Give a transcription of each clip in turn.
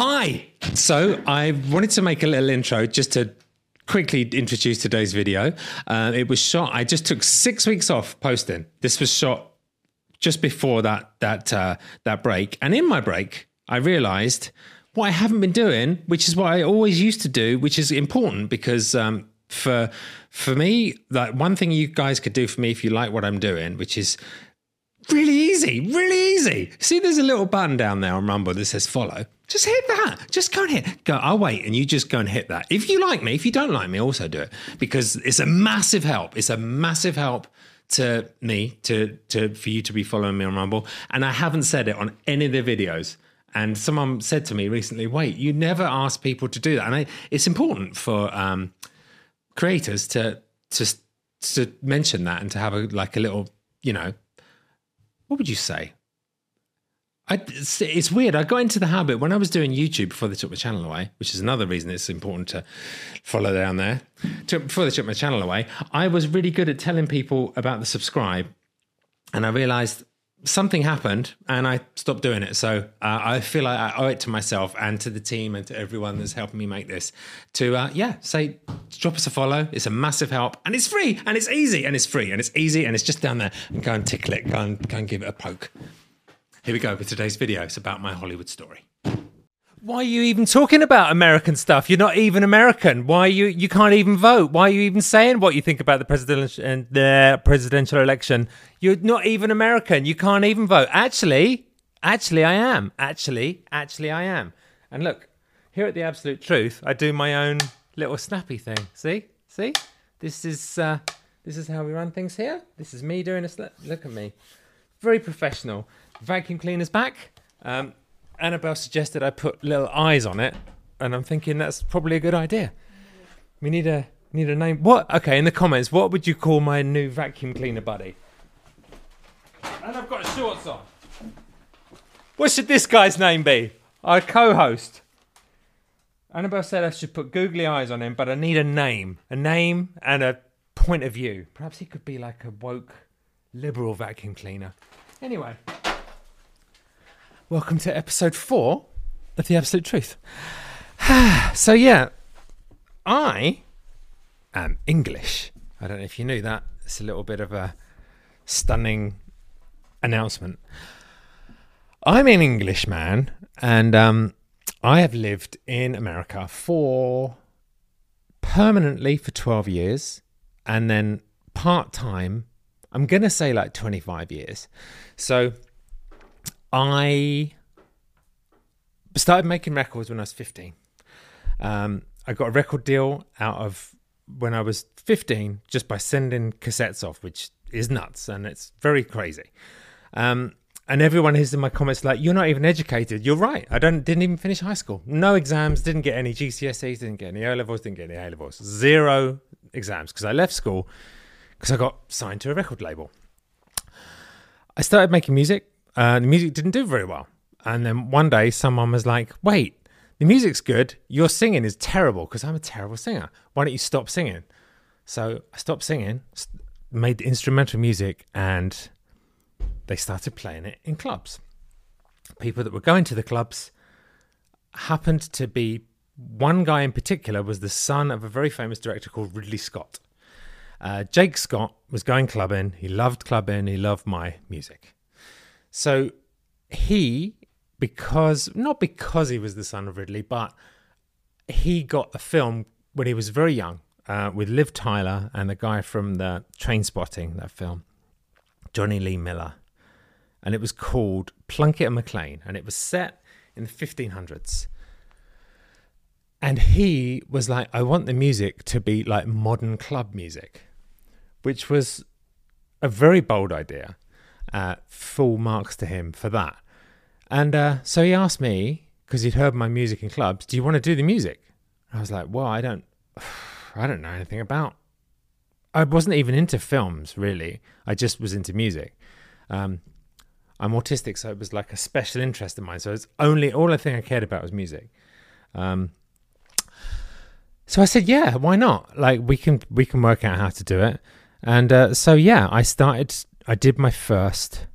Hi. So I wanted to make a little intro just to quickly introduce today's video. It was shot. I just took 6 weeks off posting. This was shot just before that break. And in my break, I realized what I haven't been doing, which is what I always used to do, which is important because for me, like, one thing you guys could do for me if you like what I'm doing, which is really easy. See, there's a little button down there on Rumble that says follow. Just hit that. Just go and hit. Go, I'll wait, and you just go and hit that. If you like me, if you don't like me, also do it, because it's a massive help. It's a massive help to me for you to be following me on Rumble. And I haven't said it on any of the videos. And someone said to me recently, wait, you never ask people to do that. And it's important for creators to mention that and to have a little, you know, what would you say? It's weird. I got into the habit when I was doing YouTube before they took my channel away, which is another reason it's important to follow down there. Before they took my channel away, I was really good at telling people about the subscribe, and I realized something happened and I stopped doing it. So I feel like I owe it to myself and to the team and to everyone that's helping me make this to, say, drop us a follow. It's a massive help, and it's free and it's easy and it's free and it's easy and it's just down there, and go and tickle it, go and give it a poke. Here we go with today's video. It's about my Hollywood story. Why are you even talking about American stuff? You're not even American. Why are you can't even vote? Why are you even saying what you think about the presidential election? You're not even American. You can't even vote. Actually I am. Actually I am. And look, here at The Absolute Truth, I do my own little snappy thing. See? This is how we run things here. This is me doing a snap. Look at me. Very professional. Vacuum cleaner's back. Annabelle suggested I put little eyes on it, and I'm thinking that's probably a good idea. We need a name. What? Okay, in the comments, what would you call my new vacuum cleaner buddy? And I've got shorts on. What should this guy's name be? Our co-host. Annabelle said I should put googly eyes on him, but I need a name and a point of view. Perhaps he could be like a woke liberal vacuum cleaner. Anyway. Welcome to episode 4 of The Absolute Truth. So yeah, I am English. I don't know if you knew that. It's a little bit of a stunning announcement. I'm an Englishman, and I have lived in America permanently for 12 years, and then part-time, I'm going to say like 25 years. So I started making records when I was 15. I got a record deal out of when I was 15 just by sending cassettes off, which is nuts, and it's very crazy. And everyone who's in my comments like, you're not even educated. You're right. I didn't even finish high school. No exams, didn't get any GCSEs, didn't get any O-levels, didn't get any A-levels. 0 exams, because I left school because I got signed to a record label. I started making music. The music didn't do very well. And then one day someone was like, wait, the music's good. Your singing is terrible, because I'm a terrible singer. Why don't you stop singing? So I stopped singing, made instrumental music, and they started playing it in clubs. People that were going to the clubs happened to be, one guy in particular was the son of a very famous director called Ridley Scott. Jake Scott was going clubbing. He loved clubbing. He loved my music. So he, not because he was the son of Ridley, but he got a film when he was very young with Liv Tyler and the guy from the Trainspotting, that film, Johnny Lee Miller. And it was called Plunkett and McLean, and it was set in the 1500s. And he was like, I want the music to be like modern club music, which was a very bold idea. Full marks to him for that. And so he asked me, because he'd heard my music in clubs, do you want to do the music? I was like, well, I don't know anything about. I wasn't even into films, really. I just was into music. I'm autistic, so it was like a special interest of mine. So it's only, all I think I cared about was music. So I said, yeah, why not? Like, we can work out how to do it. And so, yeah, I did my first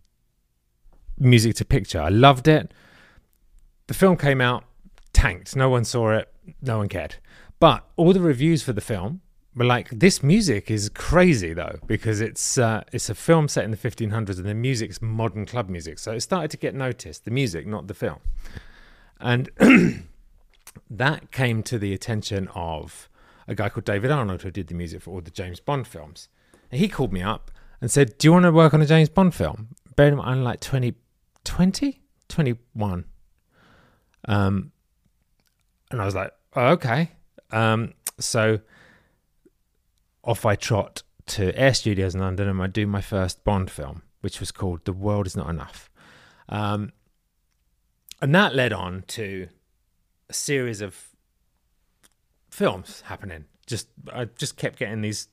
music to picture. I loved it. The film came out tanked. No one saw it. No one cared. But all the reviews for the film were like, this music is crazy, though, because it's a film set in the 1500s and the music's modern club music. So it started to get noticed, the music, not the film. And that came to the attention of a guy called David Arnold, who did the music for all the James Bond films. And he called me up and said, do you want to work on a James Bond film? Bear in mind, I'm like 21. And I was like, oh, okay. So off I trot to Air Studios in London, and I do my first Bond film, which was called The World Is Not Enough. And that led on to a series of films happening. I just kept getting these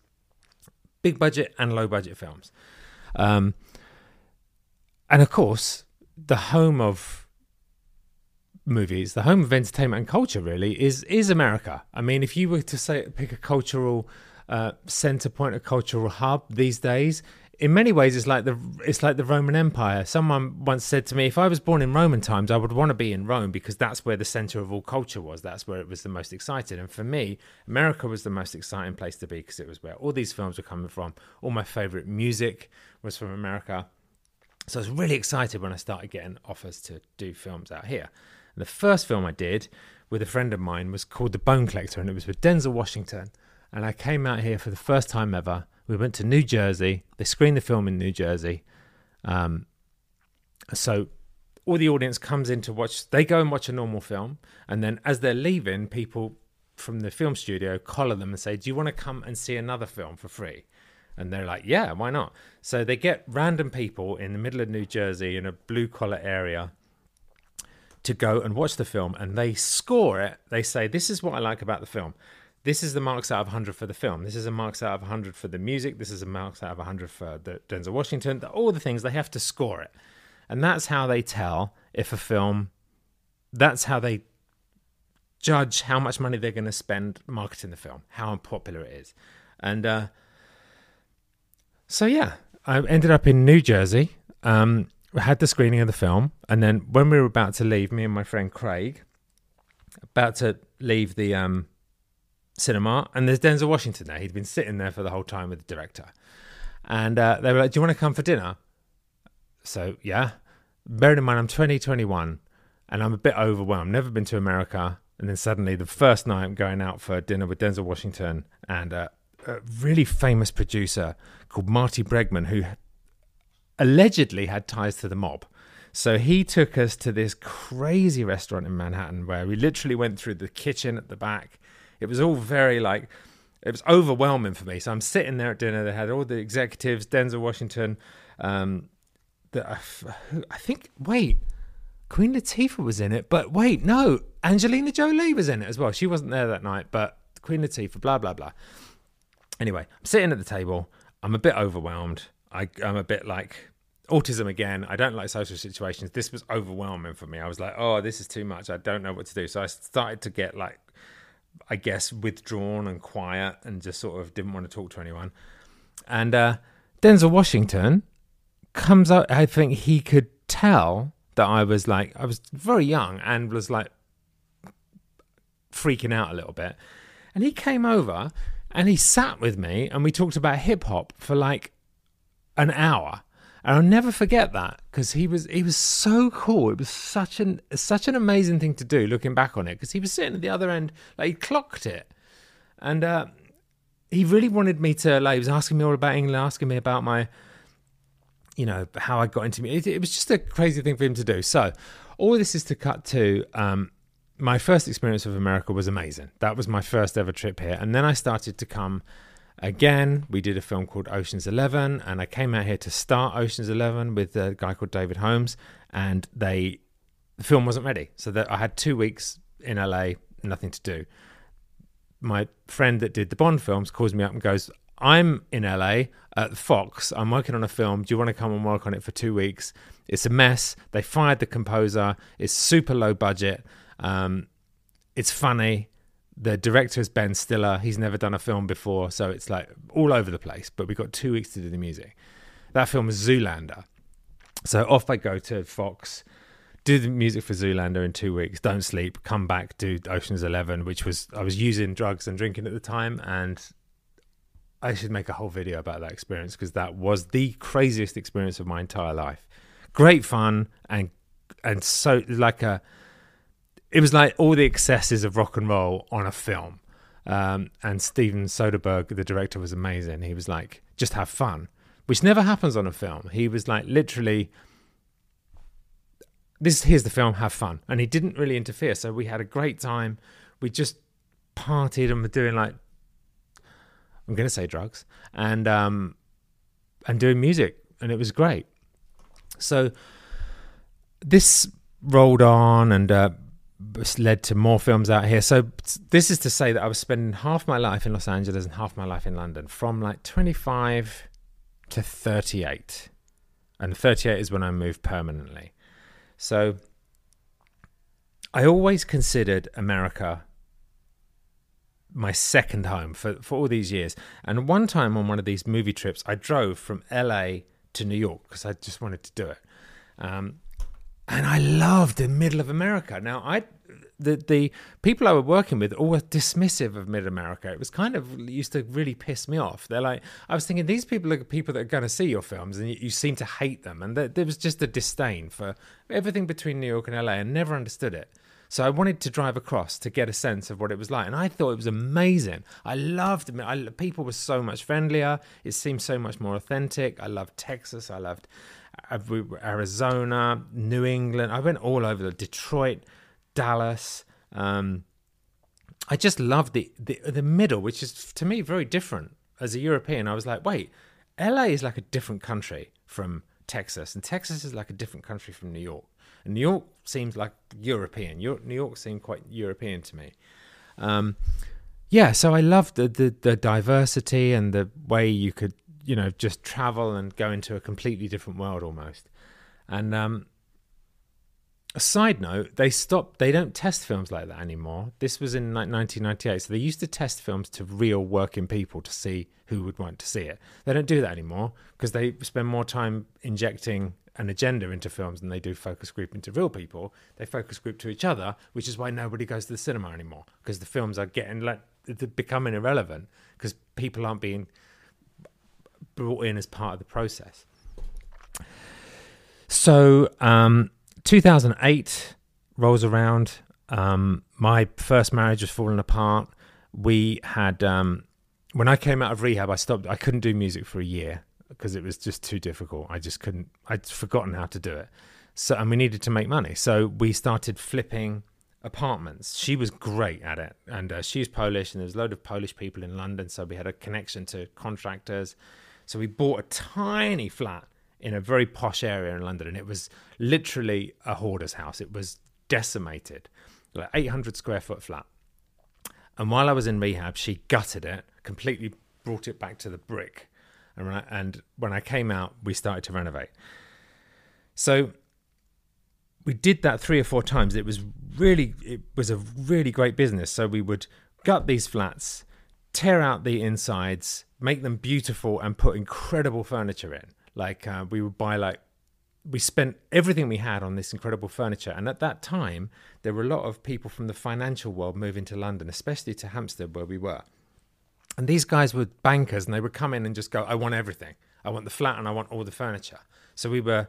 big budget and low budget films. And of course, the home of movies, the home of entertainment and culture, really is America. I mean, if you were to say pick a cultural center point, a cultural hub these days, in many ways it's like the Roman Empire. Someone once said to me, if I was born in Roman times, I would want to be in Rome, because that's where the center of all culture was. That's where it was the most exciting. And for me, America was the most exciting place to be, because it was where all these films were coming from. All my favorite music was from America. So I was really excited when I started getting offers to do films out here. And the first film I did with a friend of mine was called The Bone Collector, and it was with Denzel Washington. And I came out here for the first time ever. We went to New Jersey. They screened the film in New Jersey. So all the audience comes in to watch. They go and watch a normal film. And then as they're leaving, people from the film studio collar them and say, do you want to come and see another film for free? And they're like, yeah, why not? So they get random people in the middle of New Jersey in a blue-collar area to go and watch the film, and they score it. They say, this is what I like about the film. This is the marks out of 100 for the film. This is a marks out of 100 for the music. This is a marks out of 100 for the Denzel Washington. All the things, they have to score it. And that's how they tell if a film, that's how they judge how much money they're going to spend marketing the film, how unpopular it is. And so, yeah, I ended up in New Jersey. We had the screening of the film. And then when we were about to leave, me and my friend Craig, about to leave the cinema, and there's Denzel Washington there. He'd been sitting there for the whole time with the director. And they were like, do you want to come for dinner? So, yeah. Bearing in mind, I'm 21, and I'm a bit overwhelmed. Never been to America. And then suddenly, the first night, I'm going out for dinner with Denzel Washington and a really famous producer called Marty Bregman, who allegedly had ties to the mob. So he took us to this crazy restaurant in Manhattan where we literally went through the kitchen at the back. It was all very it was overwhelming for me. So I'm sitting there at dinner. They had all the executives, Denzel Washington. Queen Latifah was in it, but wait, no, Angelina Jolie was in it as well. She wasn't there that night, but Queen Latifah, blah, blah, blah. Anyway, I'm sitting at the table. I'm a bit overwhelmed. I'm a bit like autism again. I don't like social situations. This was overwhelming for me. I was like, oh, this is too much. I don't know what to do. So I started to get withdrawn and quiet and just sort of didn't want to talk to anyone. And Denzel Washington comes out. I think he could tell that I was very young and was freaking out a little bit. And he came over and he sat with me and we talked about hip hop for an hour. And I'll never forget that, because he was so cool. It was such an amazing thing to do, looking back on it, because he was sitting at the other end, he clocked it. And he really wanted me to, he was asking me all about England, asking me about my, how I got into music. It was just a crazy thing for him to do. So all this is to cut to, my first experience of America was amazing. That was my first ever trip here. And then I started to come again. We did a film called Ocean's 11, and I came out here to start Ocean's 11 with a guy called David Holmes, and the film wasn't ready. So that I had 2 weeks in LA, nothing to do. My friend that did the Bond films calls me up and goes, I'm in LA at Fox. I'm working on a film. Do you want to come and work on it for 2 weeks? It's a mess. They fired the composer. It's super low budget. It's funny. The director is Ben Stiller. He's never done a film before, so it's all over the place. But we got 2 weeks to do the music. That film was Zoolander. So off I go to Fox, do the music for Zoolander in 2 weeks, don't sleep, come back, do Ocean's 11, which was, I was using drugs and drinking at the time, and I should make a whole video about that experience, because that was the craziest experience of my entire life. Great fun, and so like a, it was like all the excesses of rock and roll on a film. And Steven Soderbergh, the director, was amazing. He was like, just have fun, which never happens on a film. He was like, literally, this, here's the film, have fun. And he didn't really interfere. So we had a great time. We just partied and were doing, like, I'm going to say drugs, and doing music. And it was great. So this rolled on, and led to more films out here. So this is to say that I was spending half my life in Los Angeles and half my life in London, from like 25 to 38. And 38 is when I moved permanently. So I always considered America my second home for all these years. And one time on one of these movie trips, I drove from LA to New York because I just wanted to do it. And I loved the middle of America. Now, the people I were working with all were dismissive of middle America. It was kind of, used to really piss me off. They're like, I was thinking, these people are people that are going to see your films, and you seem to hate them. And there was just a disdain for everything between New York and LA, and never understood it. So I wanted to drive across to get a sense of what it was like. And I thought it was amazing. I loved it. People were so much friendlier. It seemed so much more authentic. I loved Texas. I loved Arizona, New England. I went all over, Detroit, Dallas. I just loved the middle, which is, to me, very different. As a European, I was like, wait, LA is like a different country from Texas. And Texas is like a different country from New York. And New York seems like European. New York seemed quite European to me. Yeah, so I loved the diversity and the way you could, just travel and go into a completely different world almost. And a side note, they don't test films like that anymore. This was in like 1998. So they used to test films to real working people to see who would want to see it. They don't do that anymore because they spend more time injecting an agenda into films than they do focus group into real people. They focus group to each other, which is why nobody goes to the cinema anymore, because the films are becoming irrelevant because people aren't being brought in as part of the process. So 2008 rolls around. My first marriage was falling apart. We had when I came out of rehab, I couldn't do music for a year because it was just too difficult. I just couldn't. I'd forgotten how to do it. So, and we needed to make money. So we started flipping apartments. She was great at it. And she's Polish, and there was a load of Polish people in London. So we had a connection to contractors. So we bought a tiny flat in a very posh area in London. And it was literally a hoarder's house. It was decimated, like 800 square foot flat. And while I was in rehab, she gutted it, completely brought it back to the brick. And when I came out, we started to renovate. So we did that 3 or 4 times. It was a really great business. So we would gut these flats, tear out the insides, make them beautiful, and put incredible furniture in. Like we spent everything we had on this incredible furniture. And at that time, there were a lot of people from the financial world moving to London, especially to Hampstead where we were. And these guys were bankers, and they would come in and just go, I want everything. I want the flat and I want all the furniture. So we were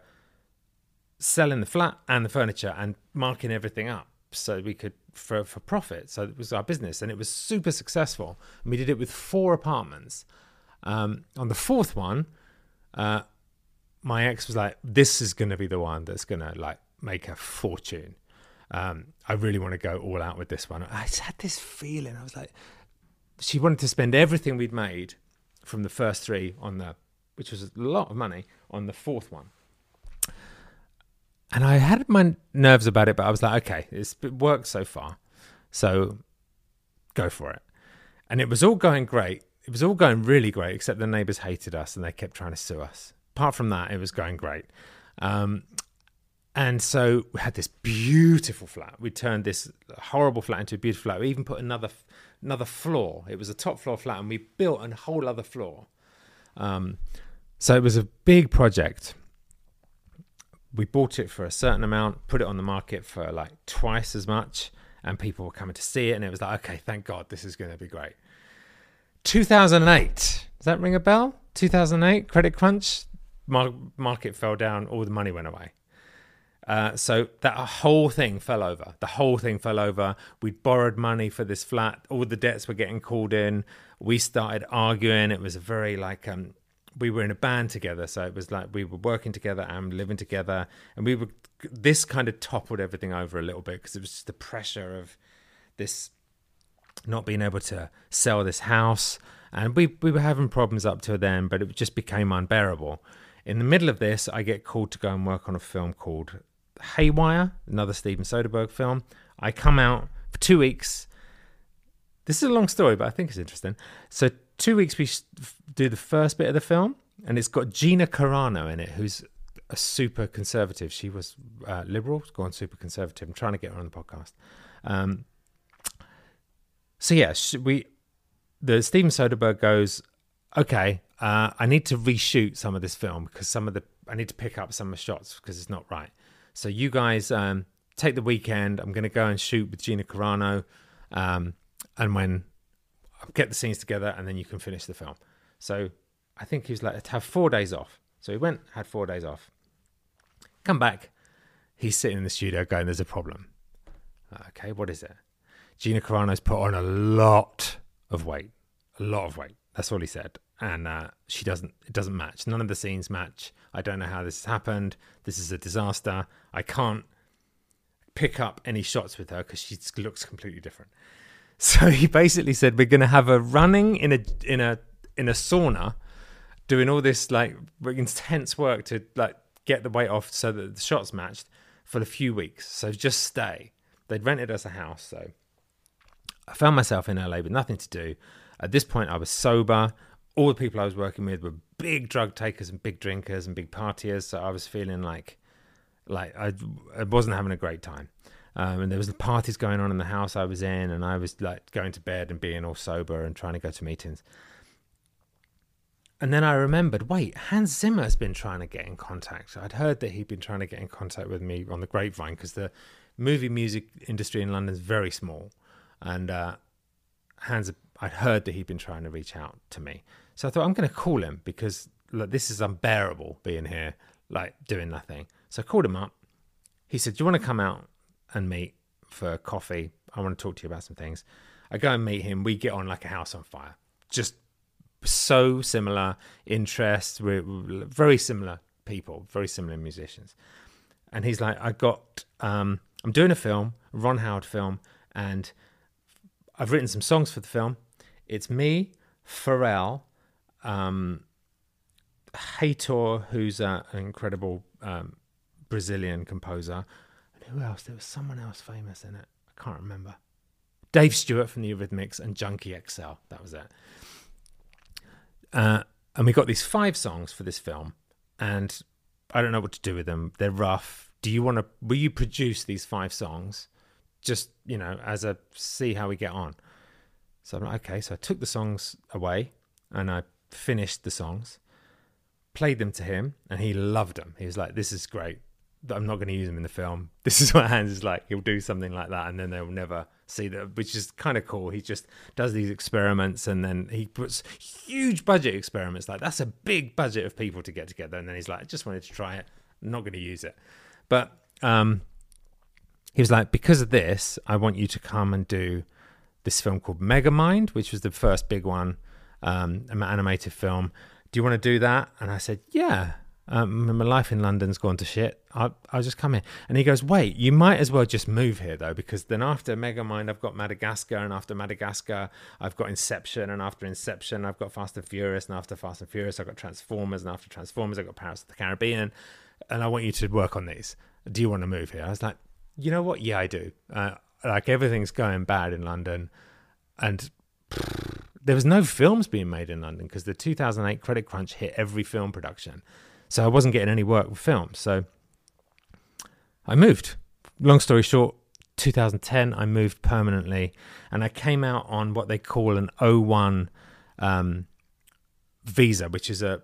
selling the flat and the furniture and marking everything up so we could, for profit. So it was our business, and it was super successful. And we did it with 4 apartments. On the 4th one, my ex was like, this is going to be the one that's going to like make a fortune. I really want to go all out with this one. I just had this feeling. I was like, she wanted to spend everything we'd made from the first 3 which was a lot of money, on the 4th one. And I had my nerves about it, but I was like, okay, it's worked so far. So go for it. And it was all going great. It was all going really great, except the neighbors hated us and they kept trying to sue us. Apart from that, it was going great. And so we had this beautiful flat. We turned this horrible flat into a beautiful flat. We even put another floor. It was a top floor flat, and we built a whole other floor. So it was a big project. we bought it for a certain amount, put it on the market for like twice as much, and people were coming to see it, and it was like, okay, thank God, this is going to be great. 2008, does that ring a bell? 2008, credit crunch, market fell down, all the money went away. So that whole thing fell over. The whole thing fell over. We'd borrowed money for this flat. All the debts were getting called in. We started arguing. It was a very like, we were in a band together. So it was like we were working together and living together. And we were, this kind of toppled everything over a little bit because it was just the pressure of this, not being able to sell this house. And we were having problems up to then, but it just became unbearable. In the middle of this, I get called to go and work on a film called Haywire, another Steven Soderbergh film. I come out for 2 weeks. This is a long story, but I think it's interesting. So 2 weeks we do the first bit of the film, and it's got Gina Carano in it, who's a super conservative. She was liberal, gone super conservative. I'm trying to get her on the podcast. So yeah, the Steven Soderbergh goes, okay, I need to reshoot some of this film because I need to pick up some of the shots because it's not right. So you guys take the weekend. I'm going to go and shoot with Gina Carano, and when I get the scenes together, and then you can finish the film. So I think he was like, have 4 days off. So he went, had 4 days off. Come back. He's sitting in the studio going, there's a problem. Okay, what is it? Gina Carano's put on a lot of weight. That's all he said. And it doesn't match. None of the scenes match. I don't know how this has happened. This is a disaster. I can't pick up any shots with her because she looks completely different. So he basically said, we're going to have her running in a sauna, doing all this like intense work to like get the weight off so that the shots matched for a few weeks. So just stay. They'd rented us a house. So I found myself in LA with nothing to do. At this point, I was sober. All the people I was working with were big drug takers and big drinkers and big partiers. So I was feeling like I wasn't having a great time. And there was parties going on in the house I was in, and I was like going to bed and being all sober and trying to go to meetings. And then I remembered, wait, Hans Zimmer has been trying to get in contact. I'd heard that he'd been trying to get in contact with me on the grapevine because the movie music industry in London is very small. And Hans, I'd heard that he'd been trying to reach out to me. So I thought, I'm going to call him because look, this is unbearable being here, like doing nothing. So I called him up. He said, do you want to come out and meet for coffee? I want to talk to you about some things. I go and meet him. We get on like a house on fire. Just so similar interests. We're very similar people, very similar musicians. And he's like, I'm doing a film, a Ron Howard film, and I've written some songs for the film. It's me, Pharrell, Heitor, who's an incredible Brazilian composer. And who else? There was someone else famous in it. I can't remember. Dave Stewart from the Eurythmics and Junkie XL. That was it. And we got these 5 songs for this film. And I don't know what to do with them. They're rough. Will you produce these 5 songs? Just, as I see how we get on. So I'm like, okay. So I took the songs away and I finished the songs, played them to him, and he loved them. He was like, this is great. I'm not going to use them in the film. This is what Hans is like. He'll do something like that and then they'll never see that, which is kind of cool. He just does these experiments and then he puts huge budget experiments. Like, that's a big budget of people to get together. And then he's like, I just wanted to try it. I'm not going to use it. But, he was like, because of this, I want you to come and do this film called Megamind, which was the first big one, an animated film. Do you want to do that? And I said, yeah. My life in London's gone to shit. I'll just come here. And he goes, wait, you might as well just move here, though, because then after Megamind, I've got Madagascar, and after Madagascar, I've got Inception, and after Inception, I've got Fast and Furious, and after Fast and Furious, I've got Transformers, and after Transformers, I've got Pirates of the Caribbean, and I want you to work on these. Do you want to move here? I was like, you know what? Yeah, I do. Like, everything's going bad in London. And there was no films being made in London because the 2008 credit crunch hit every film production. So I wasn't getting any work with films. So I moved. Long story short, 2010, I moved permanently. And I came out on what they call an O1 visa, which is a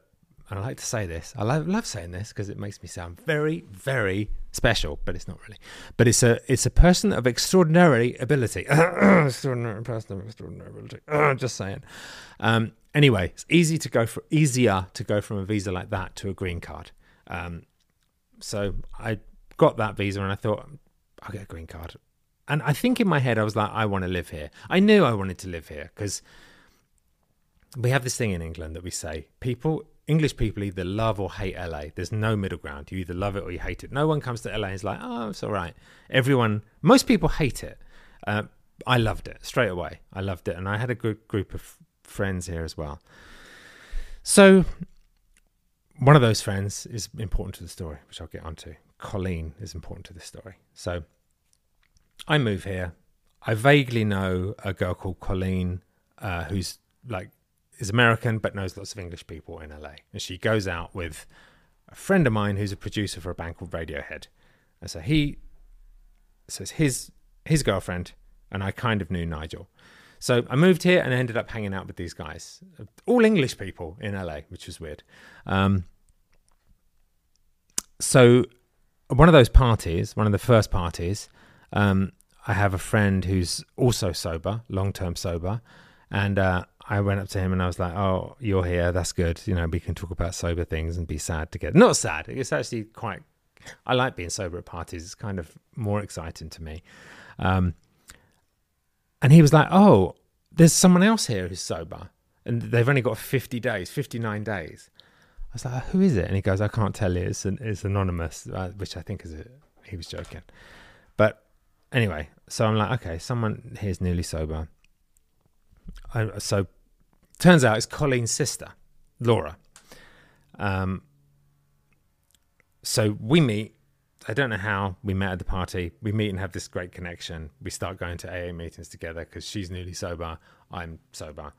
and I like to say this, I love saying this because it makes me sound very, very special, but it's not really. But it's a person of extraordinary ability. Extraordinary person of extraordinary ability. Just saying. Anyway, it's easier to go from a visa like that to a green card. So I got that visa and I thought, I'll get a green card. And I think in my head, I was like, I want to live here. I knew I wanted to live here because we have this thing in England that we say, English people either love or hate LA. There's no middle ground. You either love it or you hate it. No one comes to LA and is like, oh, it's all right. Most people hate it. I loved it straight away. I loved it. And I had a good group of friends here as well. So one of those friends is important to the story, which I'll get onto. Colleen is important to the story. So I move here. I vaguely know a girl called Colleen who's like, is American but knows lots of English people in LA. And she goes out with a friend of mine who's a producer for a band called Radiohead. And so it's his girlfriend, and I kind of knew Nigel. So I moved here and I ended up hanging out with these guys. All English people in LA, which was weird. So one of those parties, one of the first parties, I have a friend who's also sober, long-term sober. And I went up to him and I was like, oh, you're here. That's good. You know, we can talk about sober things and be sad together. Not sad. It's actually I like being sober at parties. It's kind of more exciting to me. And he was like, oh, there's someone else here who's sober. And they've only got 59 days. I was like, who is it? And he goes, I can't tell you. It's anonymous, which I think he was joking. But anyway, so I'm like, okay, someone here's newly sober. So turns out it's Colleen's sister, Laura. So we meet. I don't know how we met at the party. We meet and have this great connection. We start going to AA meetings together because she's newly sober. I'm sober.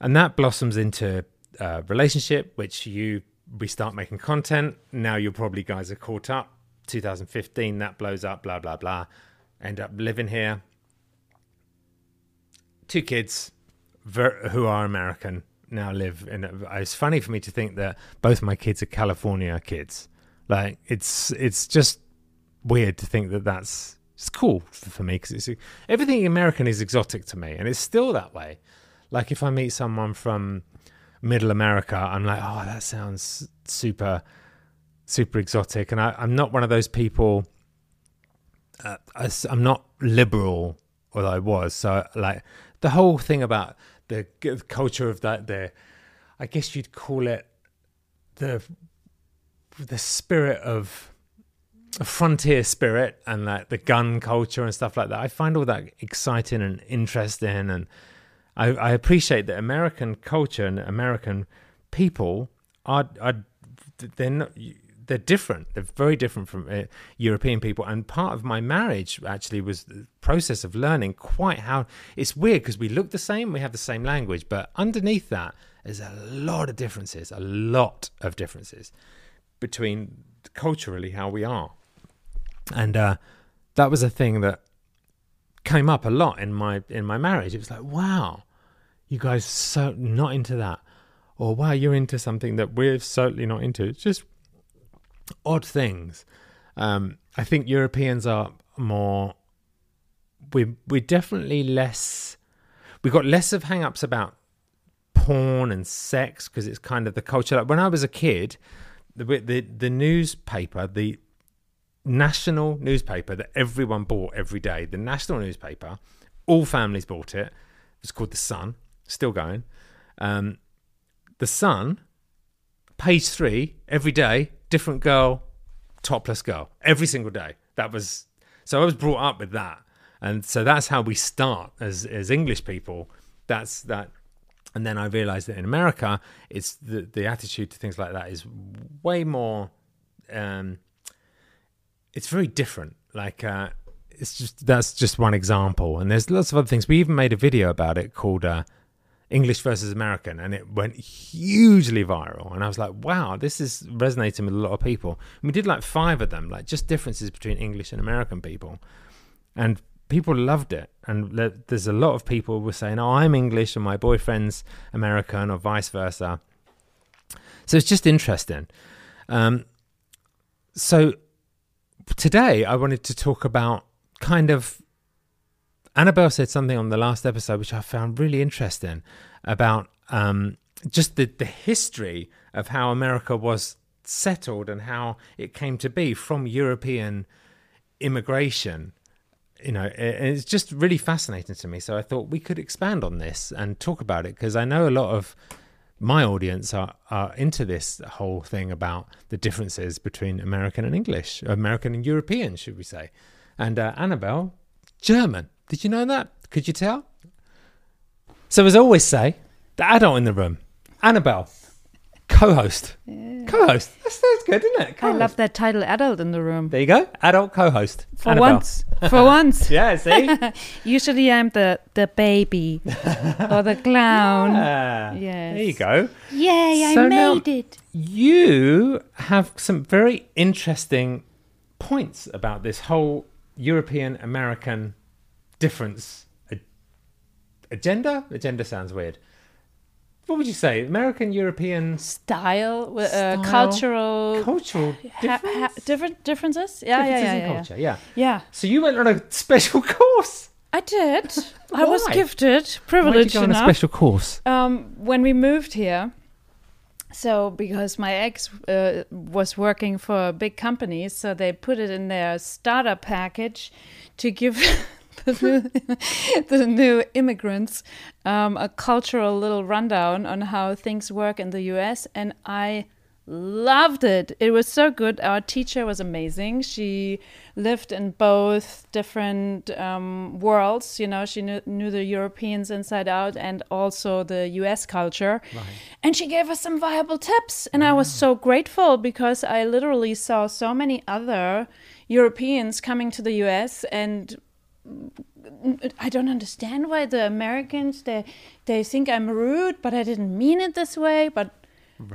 And that blossoms into a relationship, which we start making content. Now you probably guys are caught up. 2015, that blows up, blah, blah, blah. End up living here. Two kids who are American now live in it's funny for me to think that both my kids are California kids. Like it's just weird to think that it's cool for me because everything American is exotic to me, and it's still that way. Like if I meet someone from middle America, I'm like, oh, that sounds super, super exotic. And I'm not one of those people, I'm not liberal, although I was. So like the whole thing about the culture of that, I guess you'd call it the spirit of a frontier spirit and like the gun culture and stuff like that. I find all that exciting and interesting. And I appreciate that American culture and American people they're different. They're very different from European people. And part of my marriage actually was the process of learning quite how it's weird because we look the same, we have the same language, but underneath that is a lot of differences between culturally how we are. And that was a thing that came up a lot in my marriage. It was like, wow, you guys so not into that, or wow, you're into something that we're certainly not into. It's just odd things. I think Europeans are more, we're definitely less, we got less of hang-ups about porn and sex because it's kind of the culture. Like when I was a kid, the newspaper, the national newspaper that everyone bought every day, the national newspaper, all families bought it. It was called The Sun, still going. The Sun, page 3, every day, different girl, topless girl, every single day. So I was brought up with that. And so that's how we start as English people. That's that. And then I realized that in America, it's the attitude to things like that is way more, it's very different. Like that's just one example. And there's lots of other things. We even made a video about it called English versus American, and it went hugely viral. And I was like, wow, this is resonating with a lot of people. And we did like 5 of them, like just differences between English and American people. And people loved it. And there's a lot of people were saying, oh, I'm English and my boyfriend's American, or vice versa. So it's just interesting. So today I wanted to talk about kind of, Annabelle said something on the last episode, which I found really interesting about just the history of how America was settled and how it came to be from European immigration. You know, it's just really fascinating to me. So I thought we could expand on this and talk about it, because I know a lot of my audience are into this whole thing about the differences between American and English, American and European, should we say. And Annabelle, German. Did you know that? Could you tell? So as I always say, the adult in the room, Annabelle, co-host. Yeah. Co-host. That's good, isn't it? Co-host. I love that title, adult in the room. There you go. Adult co-host. For Annabelle. Once. For once. Yeah, see? Usually I'm the baby or the clown. Yeah. Yes. There you go. Yay, so I made it. You have some very interesting points about this whole European-American difference. Agenda? Agenda sounds weird. What would you say? American, European... Style? Cultural... Cultural difference? Differences? Yeah. Culture, yeah. So you went on a special course. I did. I was gifted, privileged enough. Why did you go on a special course? When we moved here, so because my ex was working for a big company, so they put it in their starter package to give... the new immigrants a cultural little rundown on how things work in the US, and I loved it. It was so good. Our teacher was amazing. She lived in both different worlds. You know, she knew the Europeans inside out and also the US culture. Right. And she gave us some viable tips. And I was so grateful, because I literally saw so many other Europeans coming to the US, and I don't understand why the Americans, they think I'm rude, but I didn't mean it this way. But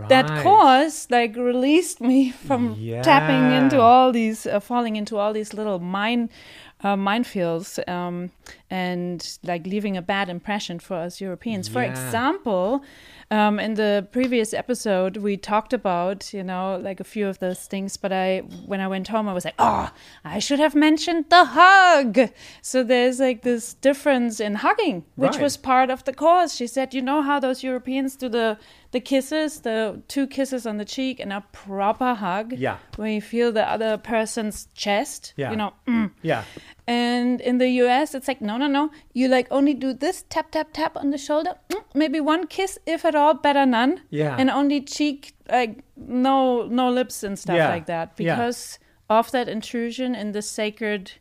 that course released me from tapping into all these, falling into all these little minefields, and leaving a bad impression for us Europeans. For example, in the previous episode we talked about a few of those things, but when I went home I was like, oh, I should have mentioned the hug. So there's this difference in hugging, which was part of the course. She said, you know how those Europeans do the kisses, the two kisses on the cheek and a proper hug, when you feel the other person's chest, and in the US, it's no. You only do this, tap, tap, tap on the shoulder. Maybe one kiss, if at all, better none. Yeah. And only cheek, no lips and stuff like that. Because of that intrusion in the sacred,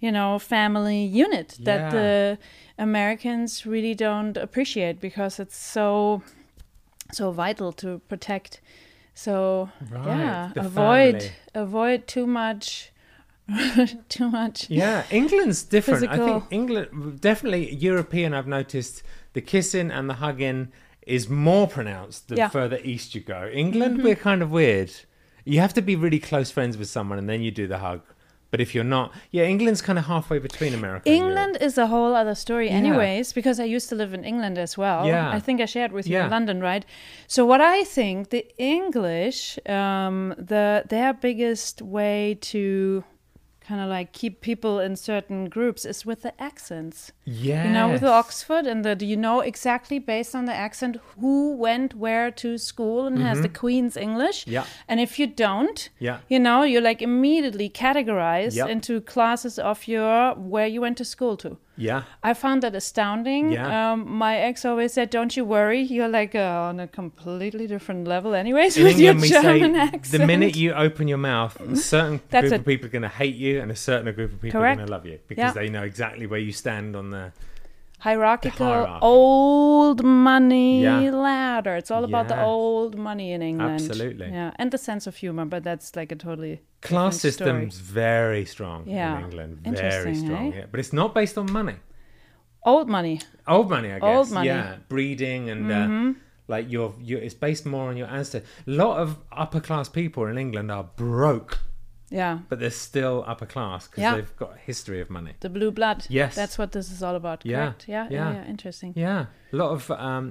family unit that the Americans really don't appreciate, because it's so vital to protect. So, avoid too much... too much. Yeah, England's different. Physical. I think England, definitely European, I've noticed the kissing and the hugging is more pronounced the further east you go. England, we're kind of weird. You have to be really close friends with someone and then you do the hug. But if you're not, England's kind of halfway between America. England is a whole other story anyways, because I used to live in England as well. Yeah. I think I shared with you in London, right? So what I think, the English, their biggest way to... kind of keep people in certain groups is with the accents. Yeah. With Oxford, and that exactly based on the accent who went where to school and has the Queen's English. Yeah. And if you don't, you're immediately categorized into classes of where you went to school to. Yeah. I found that astounding. Yeah. My ex always said, don't you worry, you're on a completely different level anyways with your German accent. The minute you open your mouth, a certain group of people are going to hate you and a certain group of people are going to love you, because they know exactly where you stand on the hierarchy. Old money ladder. It's all about the old money in England. Absolutely. Yeah. And the sense of humor, but that's a totally class system's very strong in England. Very strong. Eh? Yeah. But it's not based on money. Old money, I guess. Old money. Yeah. Breeding and your it's based more on your ancestors. A lot of upper class people in England are broke. Yeah. But they're still upper class because they've got a history of money. The blue blood. Yes. That's what this is all about, correct? Yeah. Interesting. Yeah. A lot of,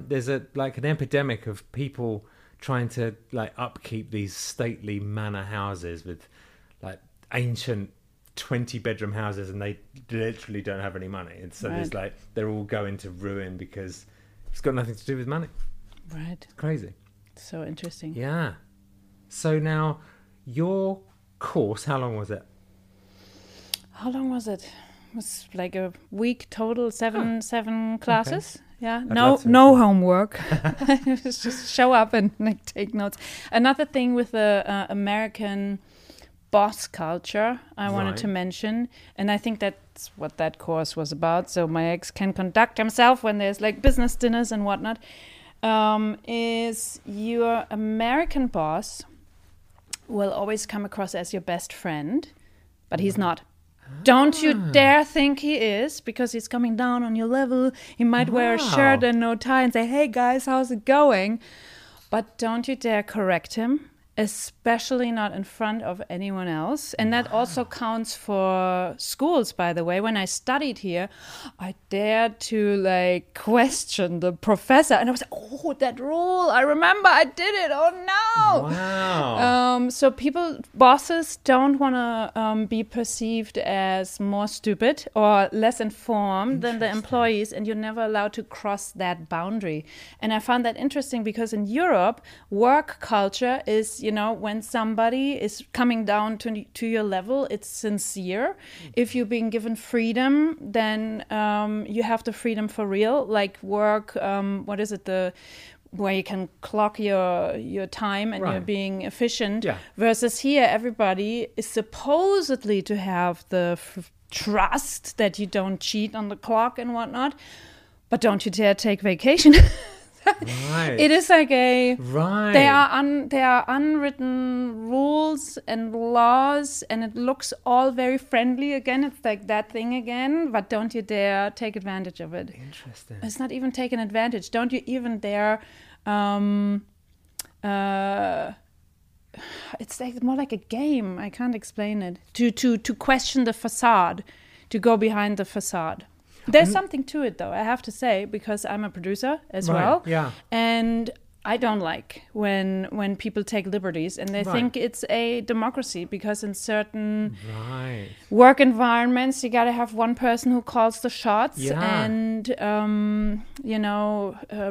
there's an epidemic of people trying to like upkeep these stately manor houses with like ancient 20-bedroom houses, and they literally don't have any money, and so there's like they're all going to ruin because it's got nothing to do with money. Right. It's crazy. So interesting. Yeah. So now your course, how long was it? How long was it? It was like a week total, seven classes. Okay. Yeah. No homework. It was just show up and like take notes. Another thing with the American boss culture I wanted to mention, and I think that's what that course was about. So my ex can conduct himself when there's like business dinners and whatnot. Is your American boss will always come across as your best friend, but he's not. Don't you dare think he is, because he's coming down on your level. He might wear a shirt and no tie and say, hey guys, how's it going? But don't you dare correct him, especially not in front of anyone else. And that also counts for schools, by the way. When I studied here, I dared to like question the professor, and I was like, oh, that rule, I remember, I did it, oh no. Wow. So bosses don't want to be perceived as more stupid or less informed than the employees, and you're never allowed to cross that boundary. And I found that interesting, because in Europe, work culture is, you know, when somebody is coming down to your level, it's sincere. If you've been given freedom, then you have the freedom for real. Like work, where you can clock your time and you're being efficient. Yeah. Versus here, everybody is supposedly to have the trust that you don't cheat on the clock and whatnot. But don't you dare take vacation. Right. It is like there are unwritten rules and laws, and it looks all very friendly. Again, it's like that thing again, but don't you dare take advantage of it. Interesting. It's not even taken advantage. Don't you even dare it's like more like a game. I can't explain it. To question the facade, to go behind the facade. There's something to it, though, I have to say, because I'm a producer as well. Yeah. And I don't like when people take liberties and they think it's a democracy, because in certain work environments, you got to have one person who calls the shots and,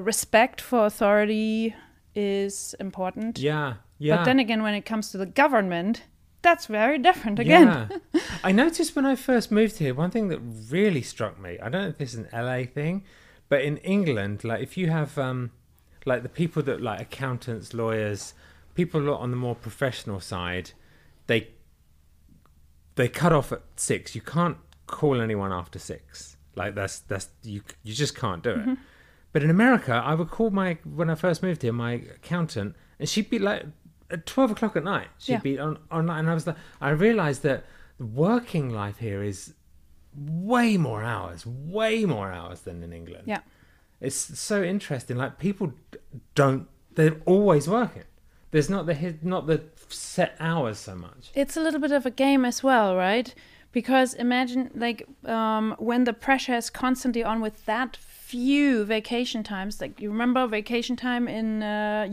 respect for authority is important. Yeah, yeah. But then again, when it comes to the government, that's very different again. Yeah. I noticed when I first moved here, one thing that really struck me, I don't know if this is an LA thing, but in England, like if you have like the people that like accountants, lawyers, people on the more professional side, they cut off at 6. You can't call anyone after 6. Like that's you just can't do it. Mm-hmm. But in America, I would call when I first moved here, my accountant, and she'd be like, at 12 o'clock at night, she'd be online, and I was like, I realised that the working life here is way more hours than in England. Yeah, it's so interesting. Like people they're always working. There's not the set hours so much. It's a little bit of a game as well, right? Because imagine like when the pressure is constantly on with that few vacation times, like you remember vacation time in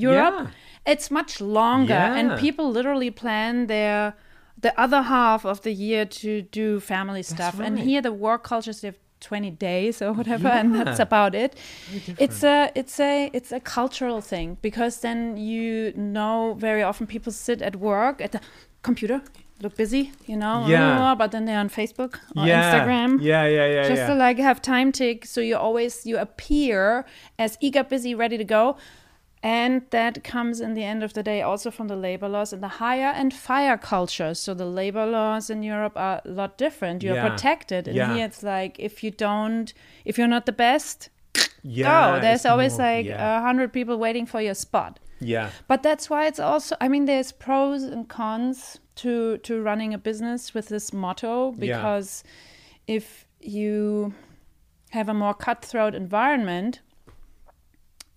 Europe, it's much longer, and people literally plan the other half of the year to do family stuff. And here the work cultures, they have 20 days or whatever, and that's about it. It's a cultural thing, because then very often people sit at work at the computer, look busy, but then they're on Facebook or Instagram. Just to like have time tick, so you appear as eager, busy, ready to go. And that comes in the end of the day also from the labor laws and the hire and fire culture. So the labor laws in Europe are a lot different. You're protected. And here it's like, if you're not the best, go. There's always 100 people waiting for your spot. Yeah. But that's why it's also, I mean, there's pros and cons to running a business with this motto, because if you have a more cutthroat environment,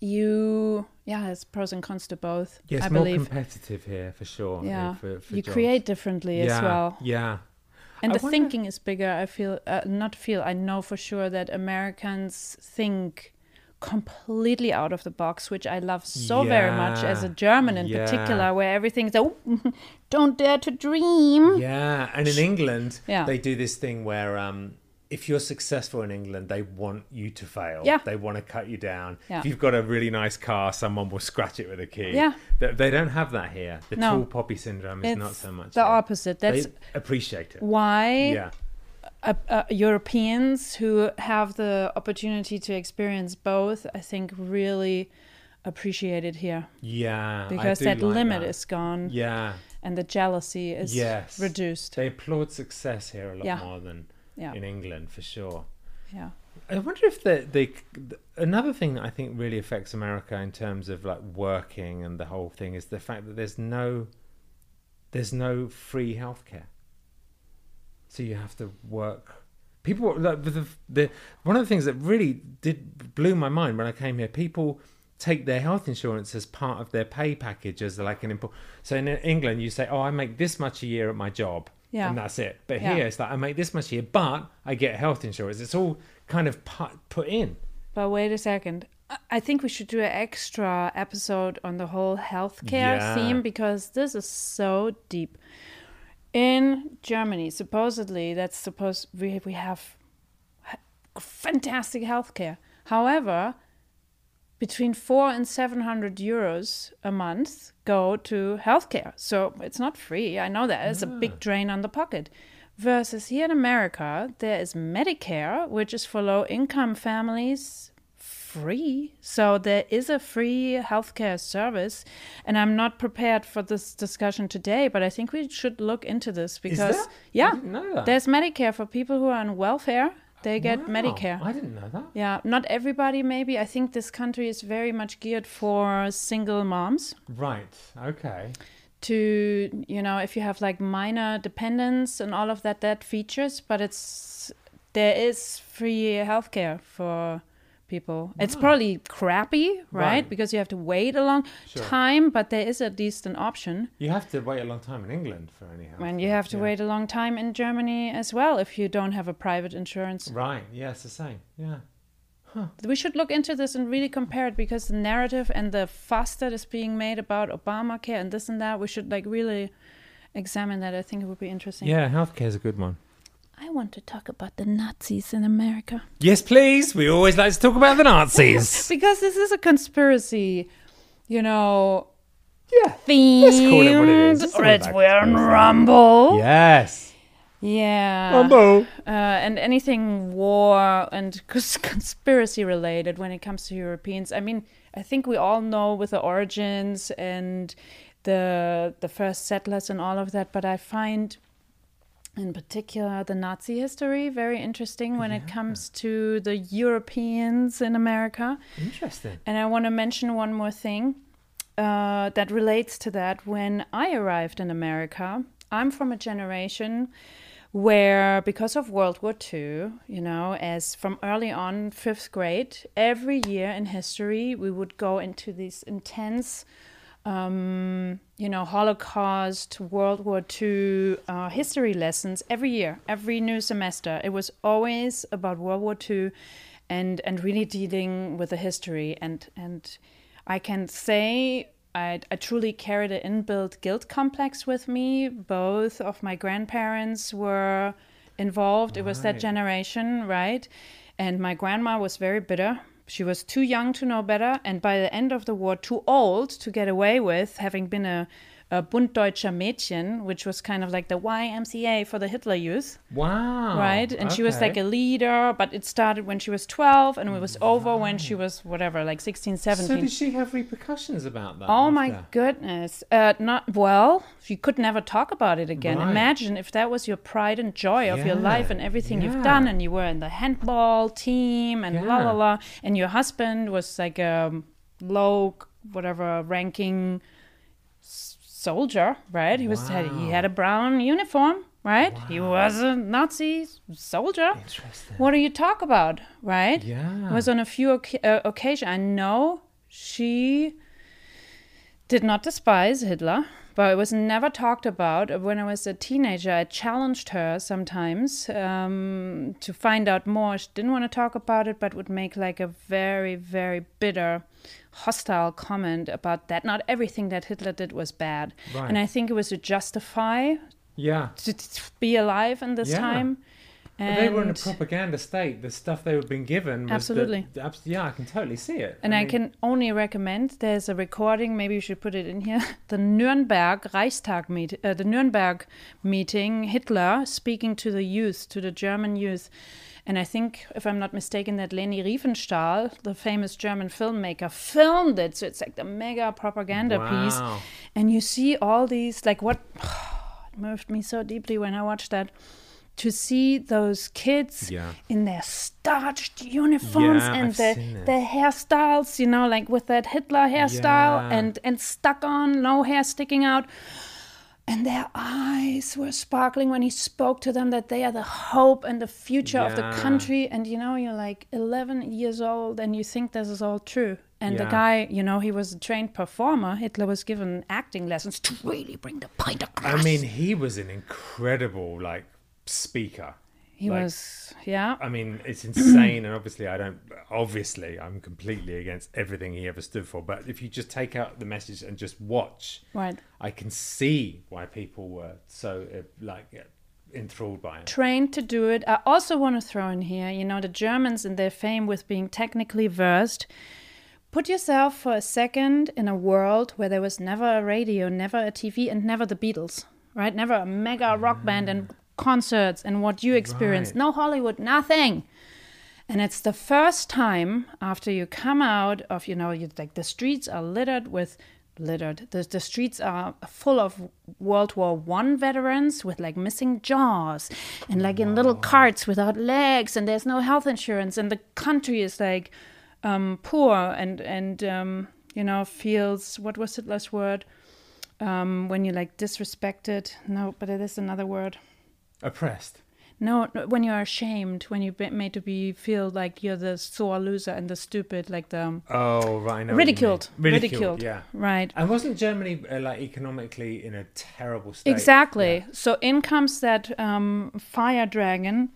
there's pros and cons to both. Yeah, it's more competitive here for sure. Yeah, for you jobs. Create differently as well. Yeah. And thinking is bigger. I know for sure that Americans think completely out of the box, which I love so very much as a German in particular, where everything's like, oh, don't dare to dream. Yeah, and in England, they do this thing where if you're successful in England, they want you to fail. Yeah. They want to cut you down. Yeah. If you've got a really nice car, someone will scratch it with a key. Yeah. They don't have that here. The tall poppy syndrome is not so much. It's the opposite. They appreciate it. Why? Yeah. Europeans who have the opportunity to experience both, I think, really appreciate it here. Yeah. Because that limit is gone. Yeah. And the jealousy is reduced. They applaud success here a lot more than in England, for sure. Yeah. I wonder if another thing that I think really affects America in terms of like working and the whole thing is the fact that there's no free healthcare. So you have to work. People, like, one of the things that really blew my mind when I came here, people take their health insurance as part of their pay package as like an important. So in England, you say, oh, I make this much a year at my job. Yeah. And that's it. But here, it's like, I make this much a year, but I get health insurance. It's all kind of put in. But wait a second. I think we should do an extra episode on the whole healthcare theme, because this is so deep. In Germany, supposedly, we have fantastic healthcare. However, between 400 and 700 euros a month go to healthcare, so it's not free. I know that it's a big drain on the pocket. Versus here in America, there is Medicare, which is for low-income families, free. So there is a free healthcare service, and I'm not prepared for this discussion today, but I think we should look into this, because there's Medicare for people who are on welfare. They get Medicare. I didn't know that. Yeah, not everybody maybe. I think this country is very much geared for single moms. Right. Okay. To, you know, if you have like minor dependents and all of that features, but there is free healthcare for people. Wow. It's probably crappy, right? Because you have to wait a long time, but there is at least an option. You have to wait a long time in England for any health. And you have to wait a long time in Germany as well if you don't have a private insurance. Right, it's the same, Huh. We should look into this and really compare it, because the narrative and the fuss that is being made about Obamacare and this and that, we should like really examine that. I think it would be interesting. Yeah, healthcare is a good one. I want to talk about the Nazis in America. Yes, please. We always like to talk about the Nazis. Because this is a conspiracy, you know, themed. Let's call it what it is. Or it's Weird Rumble. Yes. Yeah. Rumble. And anything war and conspiracy related when it comes to Europeans. I mean, I think we all know with the origins and the first settlers and all of that, but I find in particular the Nazi history very interesting when it comes to the Europeans in America. Interesting. And I want to mention one more thing that relates to that. When I arrived in America, I'm from a generation where, because of World War II, you know, as from early on, 5th grade, every year in history, we would go into these intense you know, Holocaust, World War II, history lessons every year, every new semester. It was always about World War II and really dealing with the history. And I can say I truly carried an inbuilt guilt complex with me. Both of my grandparents were involved. It was that generation, right? And my grandma was very bitter. She was too young to know better, and by the end of the war, too old to get away with, having been a Bunddeutscher Mädchen, which was kind of like the YMCA for the Hitler Youth. Wow. Right? And she was like a leader, but it started when she was 12, and it was over when she was, whatever, like 16, 17. So did she have repercussions about that? Oh, my goodness. You could never talk about it again. Right. Imagine if that was your pride and joy of your life and everything you've done, and you were in the handball team, and and your husband was like a low, whatever, ranking soldier, right? He was he had a brown uniform, right? Wow. He was a Nazi soldier. Interesting. What do you talk about, right? Yeah. It was on a few occasions. I know she did not despise Hitler, but it was never talked about. When I was a teenager, I challenged her sometimes to find out more. She didn't want to talk about it, but would make like a very, very bitter, hostile comment about that. Not everything that Hitler did was bad. Right. And I think it was to justify to be alive in this time. And they were in a propaganda state. The stuff they were being given was absolutely. I can totally see it. And I mean, I can only recommend, there's a recording, maybe you should put it in here, the Nuremberg Reichstag meeting, Hitler speaking to the youth, to the German youth. And I think, if I'm not mistaken, that Leni Riefenstahl, the famous German filmmaker, filmed it. So it's like the mega propaganda piece. And you see all these, like it moved me so deeply when I watched that. To see those kids in their starched uniforms and their hairstyles, you know, like with that Hitler hairstyle and stuck on, no hair sticking out. And their eyes were sparkling when he spoke to them that they are the hope and the future of the country. And, you know, you're like 11 years old and you think this is all true. And the guy, you know, he was a trained performer. Hitler was given acting lessons to really bring the point across. I mean, he was an incredible, speaker. He was, I mean, it's insane. And obviously I'm completely against everything he ever stood for. But if you just take out the message and just watch, right, I can see why people were so enthralled by it. Trained to do it. I also want to throw in here, you know, the Germans and their fame with being technically versed. Put yourself for a second in a world where there was never a radio, never a TV, and never the Beatles, right? Never a mega rock band and concerts and what you experienced. Right. No Hollywood, nothing. And it's the first time after you come out of, you know, the streets are littered. The streets are full of World War I veterans with missing jaws and in little carts without legs, and there's no health insurance, and the country is poor and you know, feels, what was it, last word? When you're disrespected. No, but it is another word. Oppressed. No, when you're ashamed, when you're made to feel like you're the sore loser and the stupid, ridiculed. Ridiculed, yeah. Right. And wasn't Germany economically in a terrible state? Exactly. Yeah. So in comes that fire dragon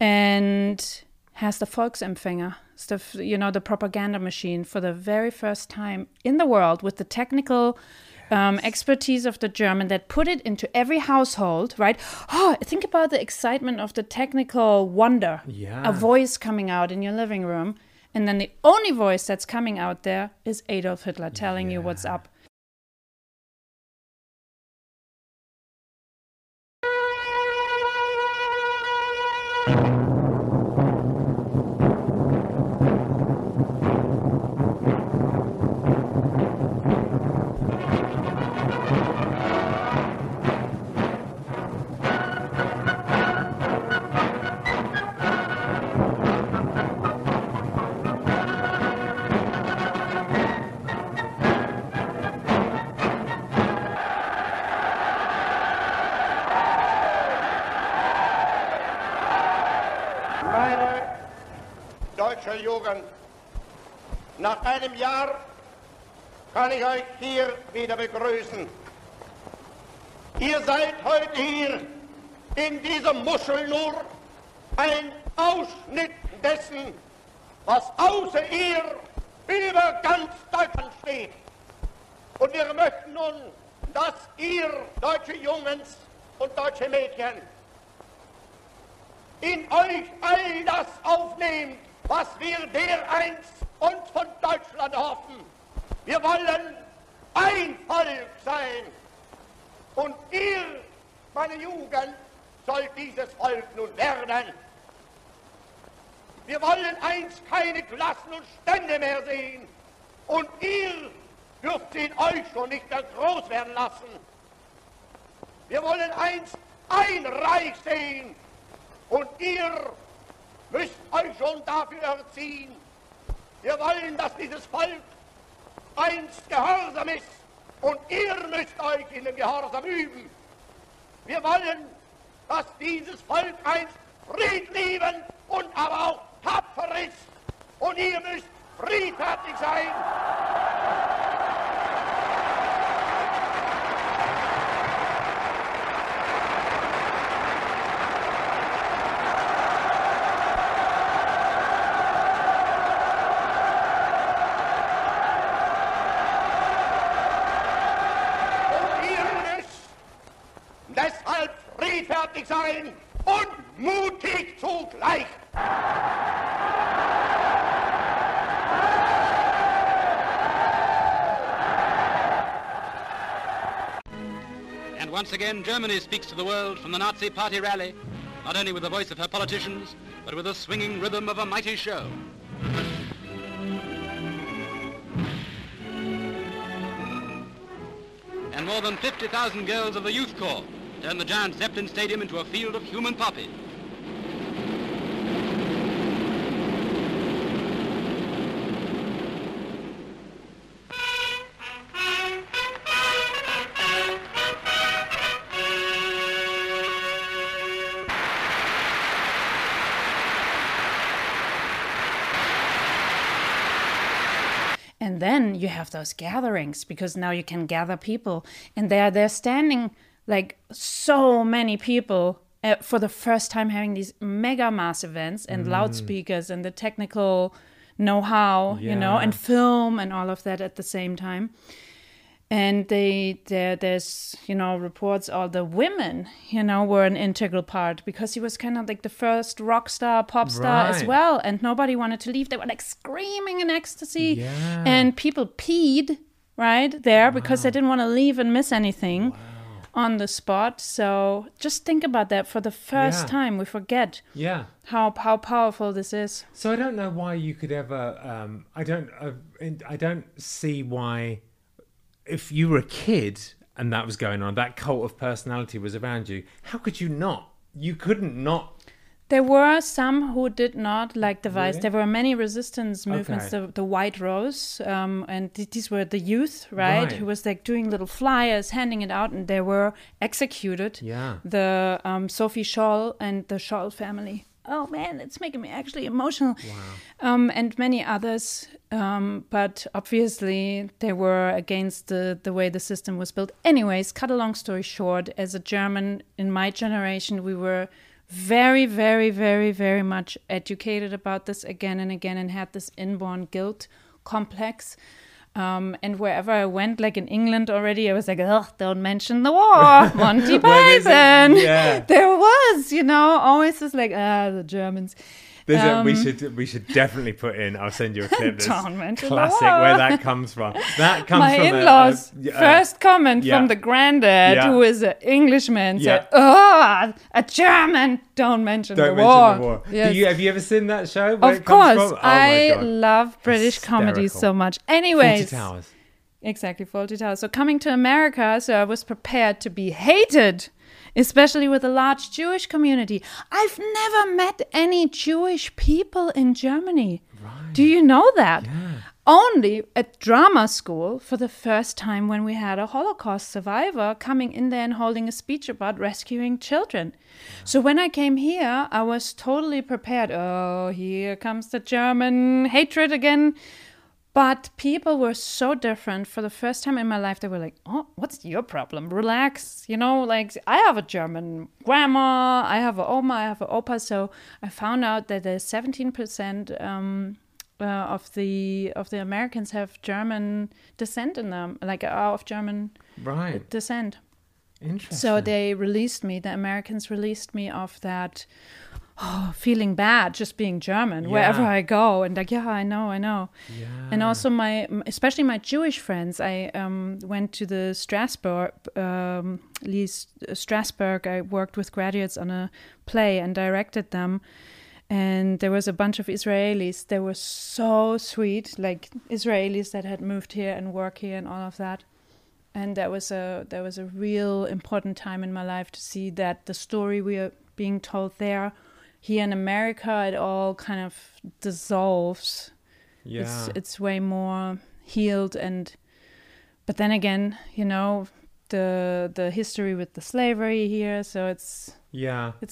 and has the Volksempfänger, the propaganda machine for the very first time in the world with the technical expertise of the German that put it into every household, right? Oh, think about the excitement of the technical wonder. Yeah. A voice coming out in your living room. And then the only voice that's coming out there is Adolf Hitler telling you what's up. Nach einem Jahr kann ich euch hier wieder begrüßen. Ihr seid heute hier in dieser Muschel nur ein Ausschnitt dessen, was außer ihr über ganz Deutschland steht. Und wir möchten nun, dass ihr, deutsche Jungs und deutsche Mädchen, in euch all das aufnehmt, was wir dereinst uns von Deutschland hoffen. Wir wollen ein Volk sein. Und ihr, meine Jugend, sollt dieses Volk nun werden. Wir wollen einst keine Klassen und Stände mehr sehen. Und ihr dürft sie in euch schon nicht mehr groß werden lassen. Wir wollen einst ein Reich sehen. Und ihr müsst euch schon dafür erziehen. Wir wollen, dass dieses Volk einst gehorsam ist und ihr müsst euch in dem Gehorsam üben. Wir wollen, dass dieses Volk einst friedliebend und aber auch tapfer ist und ihr müsst friedfertig sein. mutig sein und mutig zugleich. And once again, Germany speaks to the world from the Nazi Party rally, not only with the voice of her politicians, but with the swinging rhythm of a mighty show. And more than 50,000 girls of the Youth Corps turned the giant Zeppelin Stadium into a field of human poppy. And then you have those gatherings, because now you can gather people, and they are there standing, like so many people, for the first time having these mega mass events and loudspeakers and the technical know-how, you know, and film and all of that at the same time. And there's, you know, reports all the women, you know, were an integral part, because he was kind of like the first rock star, pop star as well. And nobody wanted to leave. They were like screaming in ecstasy. Yeah. And people peed right there because they didn't want to leave and miss anything on the spot. So just think about that. For the first time, we forget how powerful this is. So I don't know why you could ever, I don't see why... If you were a kid and that was going on, that cult of personality was around you, how could you not? You couldn't not. There were some who did not like the vice. Really? There were many resistance movements, the White Rose, and these were the youth, right? Who was like doing little flyers, handing it out, and they were executed. Yeah. The Sophie Scholl and the Scholl family. Oh man, it's making me actually emotional. Wow. And many others. But obviously they were against the way the system was built. Anyways, cut a long story short, as a German in my generation, we were very, very, very, very much educated about this again and again, and had this inborn guilt complex. And wherever I went, like in England already, I was like, oh, don't mention the war, Monty Python. There was, you know, always was like, the Germans. We should definitely put in, I'll send you a clip, this classic where that comes from. That comes my from in-laws. First comment from the granddad, who is an Englishman, said, oh, a German, don't mention the war. Yes. Have you ever seen that show? Of course. Oh, I love British comedy so much. Anyways. Fawlty Towers. Exactly, Fawlty Towers. So coming to America, so I was prepared to be hated, especially with a large Jewish community. I've never met any Jewish people in Germany. Right. Do you know that? Yeah. Only at drama school for the first time, when we had a Holocaust survivor coming in there and holding a speech about rescuing children. Yeah. So when I came here, I was totally prepared. Oh, here comes the German hatred again. But people were so different. For the first time in my life, they were like, oh, what's your problem? Relax. You know, like, I have a German grandma, I have an Oma, I have an Opa. So I found out that there's 17% of the Americans have German descent in them, like are of German descent. Interesting. So they released me, the Americans released me of that, feeling bad just being German wherever I go, and like, I know. Yeah. And also especially my Jewish friends, I went to the Strasbourg. I worked with graduates on a play and directed them, and there was a bunch of Israelis. They were so sweet, like Israelis that had moved here and work here and all of that. And that was a real important time in my life to see that the story we are being told there, here in America, it all kind of dissolves. Yeah. It's way more healed. But then again, you know, the history with the slavery here, so it's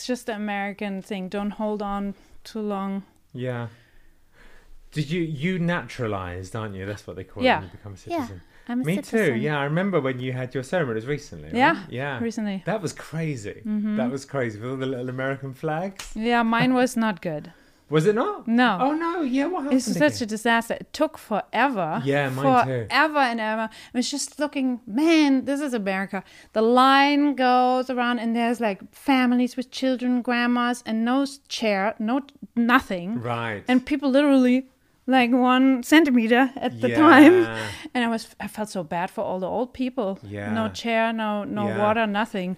just the American thing. Don't hold on too long. Yeah. Did you naturalized, aren't you? That's what they call it when you become a citizen. Yeah, I'm a citizen. Me too. Yeah, I remember when you had your ceremony. It was recently. Right? Yeah, recently. That was crazy. Mm-hmm. That was crazy with all the little American flags. Yeah, mine was not good. Was it not? No. Oh, no. Yeah, what happened? It's such a disaster. It took forever. Yeah, mine too. Forever and ever. I was just looking, man, this is America. The line goes around and there's like families with children, grandmas, and no chair, no nothing. Right. And people literally like 1 centimeter at the time. And I felt so bad for all the old people. Yeah. No chair, no water, nothing.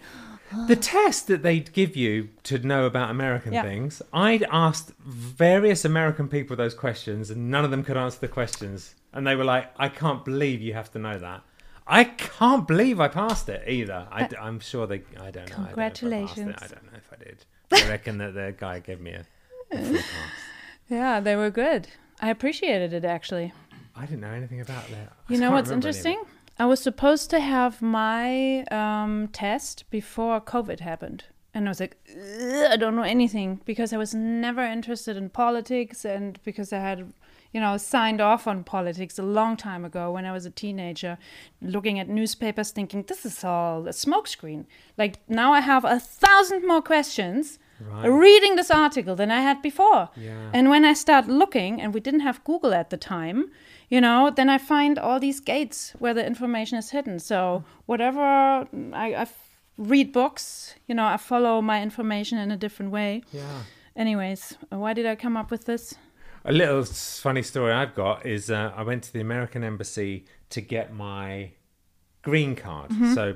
The test that they give you to know about American things, I'd asked various American people those questions and none of them could answer the questions. And they were like, I can't believe you have to know that. I can't believe I passed it either. I'm sure they... I don't know. Congratulations. I don't know if I did. I reckon that the guy gave me a full pass. Yeah, they were good. I appreciated it, actually. I didn't know anything about that. You know what's interesting? Anymore. I was supposed to have my test before COVID happened. And I was like, I don't know anything, because I was never interested in politics, and because I had, signed off on politics a long time ago when I was a teenager, looking at newspapers thinking, this is all a smokescreen. Like, now I have 1,000 more questions reading this article than I had before. Yeah. And when I start looking, and we didn't have Google at the time, then I find all these gates where the information is hidden. So whatever, I read books, I follow my information in a different way. Yeah. Anyways, why did I come up with this? A little funny story I've got is I went to the American Embassy to get my green card. Mm-hmm. So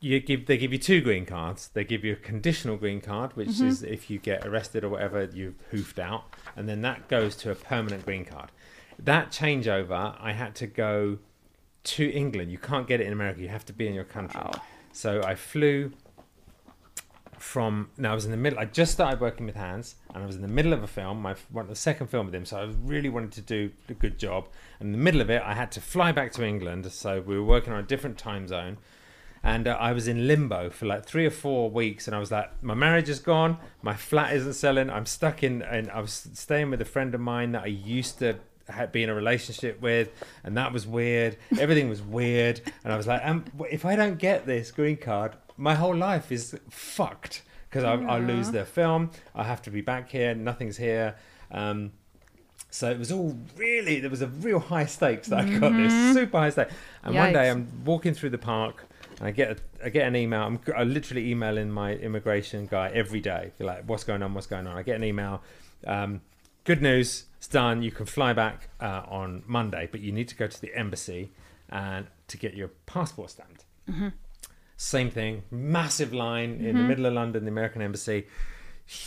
they give you 2 green cards. They give you a conditional green card, which is if you get arrested or whatever, you've hoofed out. And then that goes to a permanent green card. That changeover, I had to go to England. You can't get it in America. You have to be in your country. Wow. So I flew from... Now, I was in the middle... I just started working with Hans, and I was in the middle of a film. The second film with him, so I really wanted to do a good job. And in the middle of it, I had to fly back to England. So we were working on a different time zone. And I was in limbo for like 3 or 4 weeks. And I was like, my marriage is gone. My flat isn't selling. I'm stuck in... And I was staying with a friend of mine that I used to... had been in a relationship with, and that was weird. Everything was weird. And I was like, if I don't get this green card, my whole life is fucked, because I'll lose the film. I have to be back here. Nothing's here. So it was all really, there was a real high stakes that I got this, super high stakes. And Yikes. One day I'm walking through the park and I get an email. I literally email in my immigration guy every day. They're like, what's going on? What's going on? I get an email. Good news. It's done. You can fly back on Monday, but you need to go to the embassy and to get your passport stamped. Mm-hmm. Same thing. Massive line in the middle of London, the American embassy.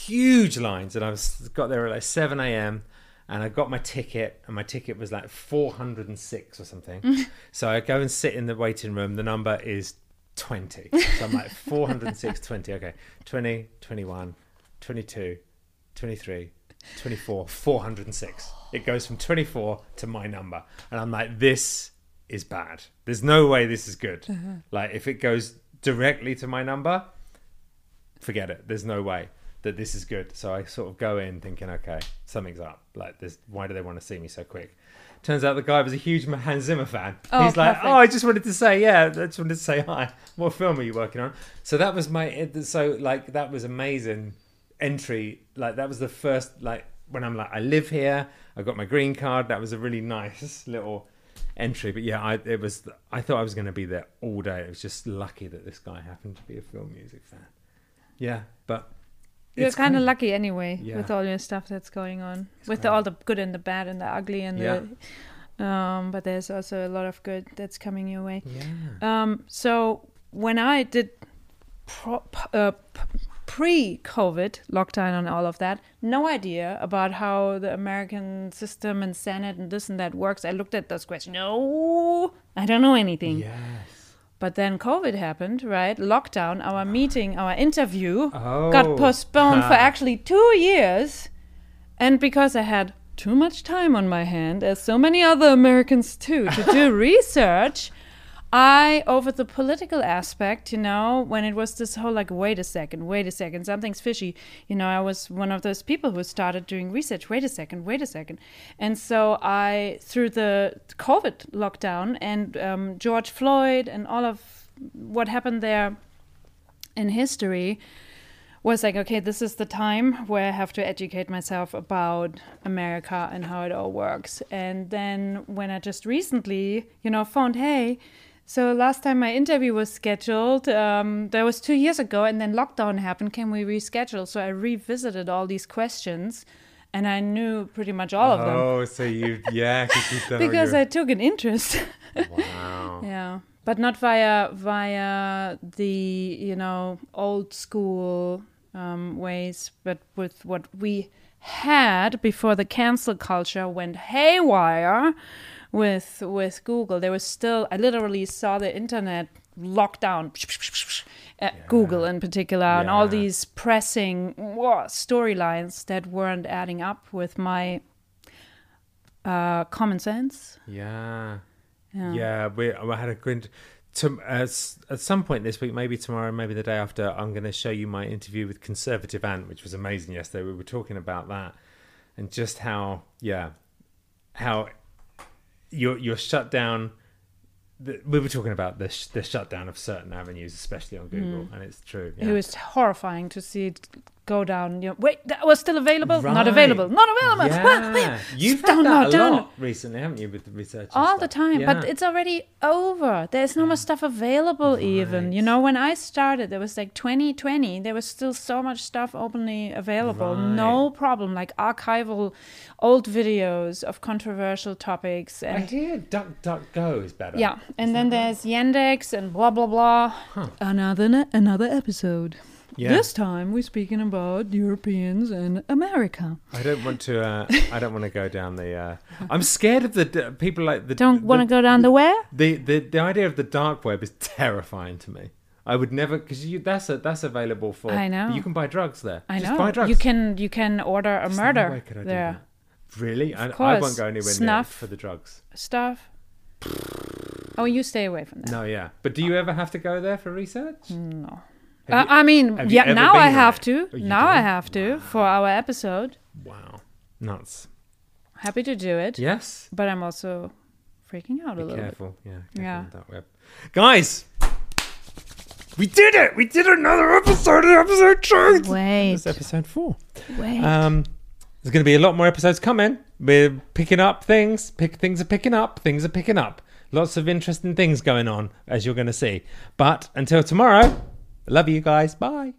Huge lines. And I got there at like 7 a.m. and I got my ticket, and my ticket was like 406 or something. So I go and sit in the waiting room. The number is 20. So I'm like 406, 20. Okay, 20, 21, 22, 23. 24, 406. It goes from 24 to my number. And I'm like, this is bad. There's no way this is good. Uh-huh. Like, if it goes directly to my number, forget it. There's no way that this is good. So I sort of go in thinking, okay, something's up. Like, why do they want to see me so quick? Turns out the guy was a huge Hans Zimmer fan. Oh, he's like, perfect. Oh, I just wanted to say hi. What film are you working on? So that was that was amazing. Entry, like that was the first, like when I'm like, I live here, I got my green card. That was a really nice little entry. But yeah, I thought I was going to be there all day. It was just lucky that this guy happened to be a film music fan. Yeah, but you're kind of lucky anyway with all your stuff that's going on, all the good and the bad and the ugly and the but there's also a lot of good that's coming your way. Yeah. So when I did pre-COVID lockdown and all of that, no idea about how the American system and Senate and this and that works. I looked at those questions. No, I don't know anything. Yes. But then COVID happened, right? Lockdown, our meeting, our interview got postponed for actually 2 years. And because I had too much time on my hand, as so many other Americans too, to do research... over the political aspect, when it was this whole like, wait a second, something's fishy. I was one of those people who started doing research, wait a second. And so I, through the COVID lockdown and George Floyd and all of what happened there in history, was like, okay, this is the time where I have to educate myself about America and how it all works. And then when I just recently, found, hey, so last time my interview was scheduled, that was 2 years ago, and then lockdown happened. Can we reschedule? So I revisited all these questions, and I knew pretty much all of them. Oh, so you because I took an interest. Wow. Yeah, but not via the old school ways, but with what we had before the cancel culture went haywire. With Google, there was still, I literally saw the internet locked down, Google in particular, and all these pressing storylines that weren't adding up with my common sense. I had a good, at some point this week, maybe tomorrow, maybe the day after, I'm going to show you my interview with Conservative Ant, which was amazing yesterday. We were talking about that and just how You're shut down. We were talking about the shutdown of certain avenues, especially on Google, and it's true. Yeah. It was horrifying to see it go down. Wait, that was still available? Right. Not available. Yeah. You've done that a lot recently, haven't you, with the research? All the time, but it's already over. There's no more stuff available even. When I started, there was like 2020. There was still so much stuff openly available. Right. No problem, like archival old videos of controversial topics. And I hear DuckDuckGo is better. Yeah, and then there's Yandex and blah, blah, blah. Huh. Another episode. Yeah. This time we're speaking about Europeans and America. I don't want to go down the. I'm scared of the people like the. Don't want to go down the where? The idea of the dark web is terrifying to me. I would never, because that's available for. I know. You can buy drugs there. Just buy drugs. You can order a murder. No way could I there. Do that. Really? I won't go anywhere near for the drugs. Stuff. Oh, you stay away from that. No, yeah. But do you ever have to go there for research? No. Now I have to. Now I have to for our episode. Wow. Nuts. Happy to do it. Yes. But I'm also freaking out a little bit. Careful with that web. Guys, we did it. We did another episode of Episode Truth. Wait. This is episode 4. Wait. There's going to be a lot more episodes coming. We're picking up things. Things are picking up. Things are picking up. Lots of interesting things going on, as you're going to see. But until tomorrow... Love you guys. Bye.